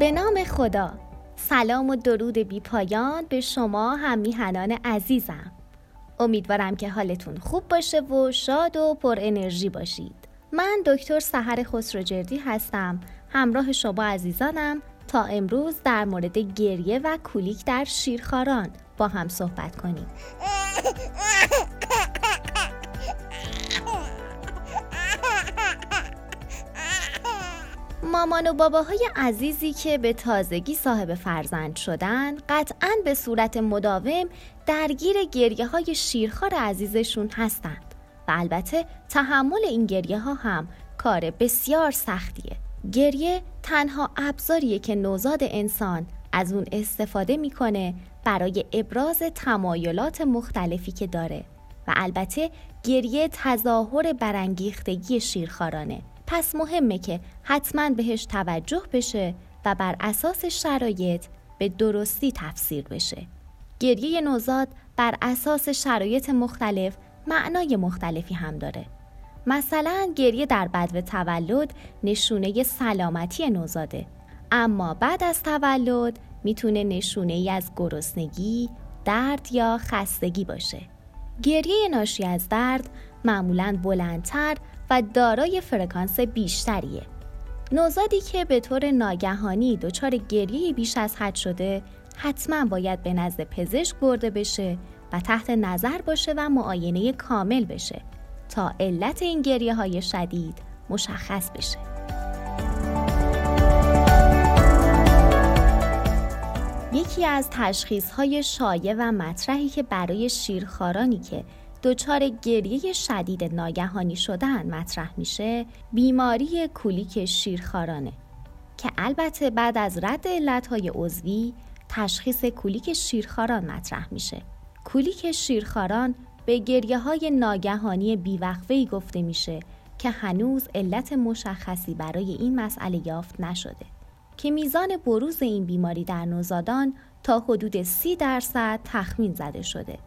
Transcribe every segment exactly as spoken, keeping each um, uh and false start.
به نام خدا، سلام و درود بی پایان به شما هم میهنان عزیزم. امیدوارم که حالتون خوب باشه و شاد و پر انرژی باشید. من دکتر سحر خسروجردی هستم، همراه شما عزیزانم تا امروز در مورد گریه و کولیک در شیرخواران با هم صحبت کنیم. مامان و باباهای عزیزی که به تازگی صاحب فرزند شدن قطعاً به صورت مداوم درگیر گریه های شیرخوار عزیزشون هستند و البته تحمل این گریه ها هم کار بسیار سختیه. گریه تنها ابزاریه که نوزاد انسان از اون استفاده میکنه برای ابراز تمایلات مختلفی که داره و البته گریه تظاهر برانگیختگی شیرخوارانه. پس مهمه که حتما بهش توجه بشه و بر اساس شرایط به درستی تفسیر بشه. گریه نوزاد بر اساس شرایط مختلف معنای مختلفی هم داره. مثلا گریه در بدو تولد نشونه سلامتی نوزاده، اما بعد از تولد میتونه نشونه ای از گرسنگی، درد یا خستگی باشه. گریه ناشی از درد معمولاً بلندتر و دارای فرکانس بیشتریه. نوزادی که به طور ناگهانی دچار گریه بیش از حد شده، حتما باید به نزد پزشک برده بشه و تحت نظر باشه و معاینه کامل بشه تا علت این گریه های شدید مشخص بشه. یکی از تشخیص های شایع و مطرحی که برای شیرخوارانی که دچار گریه شدید ناگهانی شدن مطرح میشه، بیماری کولیک شیرخوارانه که البته بعد از رد علتهای عضوی تشخیص کولیک شیرخواران مطرح میشه. کولیک شیرخواران به گریه های ناگهانی بیوقفه‌ای گفته میشه که هنوز علت مشخصی برای این مسئله یافت نشده که میزان بروز این بیماری در نوزادان تا حدود سی درصد تخمین زده شده.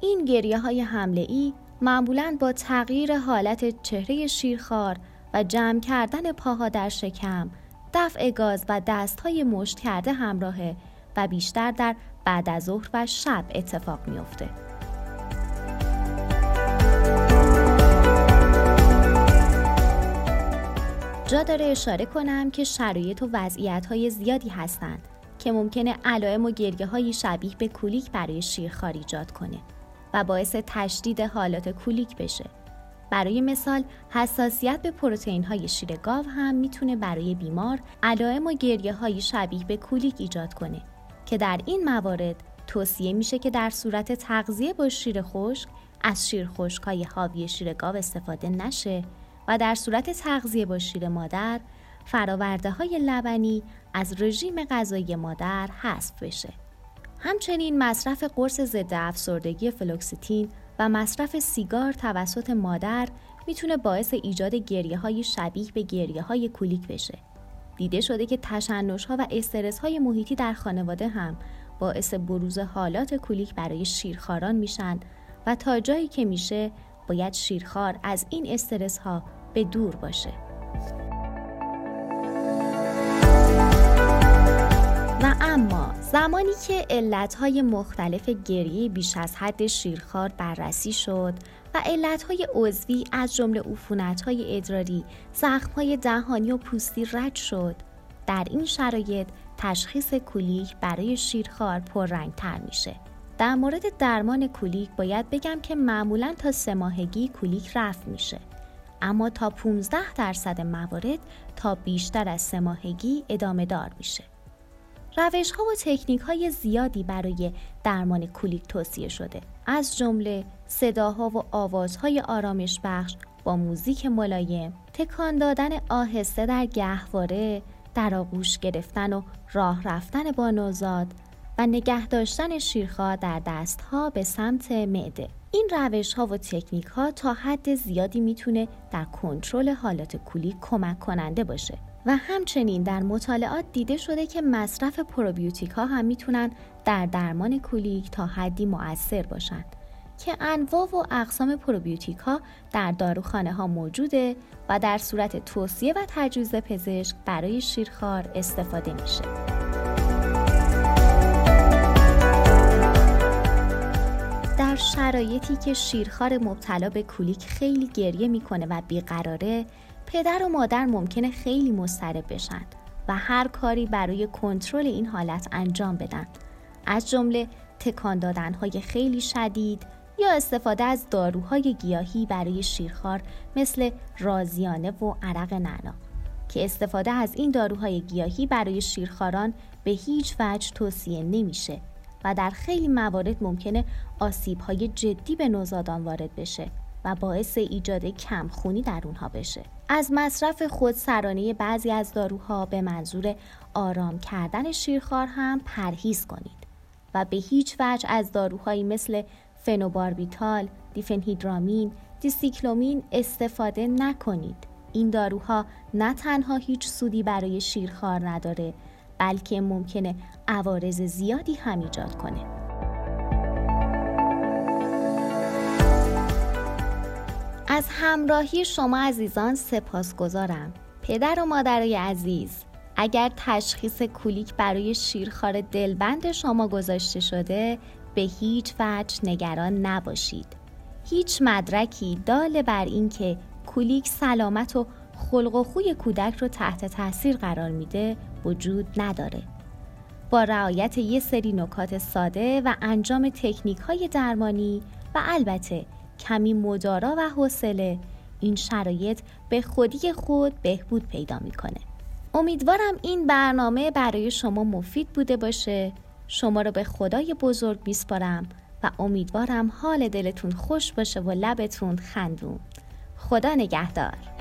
این گریه های حمله‌ای معمولاً با تغییر حالت چهره شیرخوار و جمع کردن پاها در شکم، دفع گاز و دست‌های مشت کرده همراهه و بیشتر در بعد از ظهر و شب اتفاق می‌افته. جا داره اشاره کنم که شرایط و وضعیت‌های زیادی هستند که ممکنه علائم و گریه‌های شبیه به کولیک برای شیرخوار ایجاد کنه و باعث تشدید حالات کولیک بشه. برای مثال حساسیت به پروتئین‌های شیر گاو هم میتونه برای بیمار علائم و گریه‌های شبیه به کولیک ایجاد کنه که در این موارد توصیه میشه که در صورت تغذیه با شیر خشک از شیر خشک‌های حاوی شیر گاو استفاده نشه و در صورت تغذیه با شیر مادر فراورده‌های لبنی از رژیم غذایی مادر حذف بشه. همچنین مصرف قرص ضد افسردگی فلوکسیتین و مصرف سیگار توسط مادر میتونه باعث ایجاد گریه‌های شبیه به گریه‌های کولیک بشه. دیده شده که تشنج‌ها و استرس‌های محیطی در خانواده هم باعث بروز حالات کولیک برای شیرخواران میشن و تا جایی که میشه باید شیرخوار از این استرس‌ها به دور باشه. و اما زمانی که علتهای مختلف گریه بیش از حد شیرخوار بررسی شد و علتهای عضوی از جمله عفونتهای ادراری، زخمهای دهانی و پوستی رد شد، در این شرایط تشخیص کولیک برای شیرخوار پررنگتر میشه. در مورد درمان کولیک باید بگم که معمولاً تا سه ماهگی کولیک رفع میشه، اما تا پانزده درصد موارد تا بیشتر از سه ماهگی ادامه دار میشه. روش‌ها و تکنیک‌های زیادی برای درمان کولیک توصیه شده، از جمله صداها و آوازهای آرامش بخش با موزیک ملایم، تکان دادن آهسته در گهواره، در آغوش گرفتن و راه رفتن با نوزاد و نگه داشتن شیرخوار در دستها به سمت معده. این روش‌ها و تکنیک‌ها تا حد زیادی میتونه در کنترل حالات کولیک کمک کننده باشه. و همچنین در مطالعات دیده شده که مصرف پروبیوتیک ها هم میتونن در درمان کولیک تا حدی مؤثر باشن. که انواع و اقسام پروبیوتیک ها در داروخانه ها موجوده و در صورت توصیه و تجویز پزشک برای شیرخوار استفاده میشه. در شرایطی که شیرخوار مبتلا به کولیک خیلی گریه میکنه و بیقراره، پدر و مادر ممکنه خیلی مضطرب بشن و هر کاری برای کنترل این حالت انجام بدن، از جمله تکان دادن‌های خیلی شدید یا استفاده از داروهای گیاهی برای شیرخوار مثل رازیانه و عرق نعنا، که استفاده از این داروهای گیاهی برای شیرخواران به هیچ وجه توصیه نمیشه و در خیلی موارد ممکنه آسیب‌های جدی به نوزادان وارد بشه و باعث ایجاد کمخونی در اونها بشه. از مصرف خودسرانه بعضی از داروها به منظور آرام کردن شیرخوار هم پرهیز کنید و به هیچ وجه از داروهایی مثل فنو باربیتال، دیفنهیدرامین، دی سیکلومین استفاده نکنید. این داروها نه تنها هیچ سودی برای شیرخوار نداره، بلکه ممکنه عوارض زیادی هم ایجاد کنه. از همراهی شما عزیزان سپاسگزارم. پدر و مادرای عزیز، اگر تشخیص کولیک برای شیرخوار دلبند شما گذاشته شده، به هیچ وجه نگران نباشید. هیچ مدرکی دال بر این که کولیک سلامت و خلق و خوی کودک رو تحت تاثیر قرار میده وجود نداره. با رعایت یه سری نکات ساده و انجام تکنیک‌های درمانی و البته کمی مدارا و حوصله، این شرایط به خودی خود بهبود پیدا میکنه. امیدوارم این برنامه برای شما مفید بوده باشه. شما رو به خدای بزرگ میسپارم و امیدوارم حال دلتون خوش باشه و لبتون خندون. خدا نگهدار.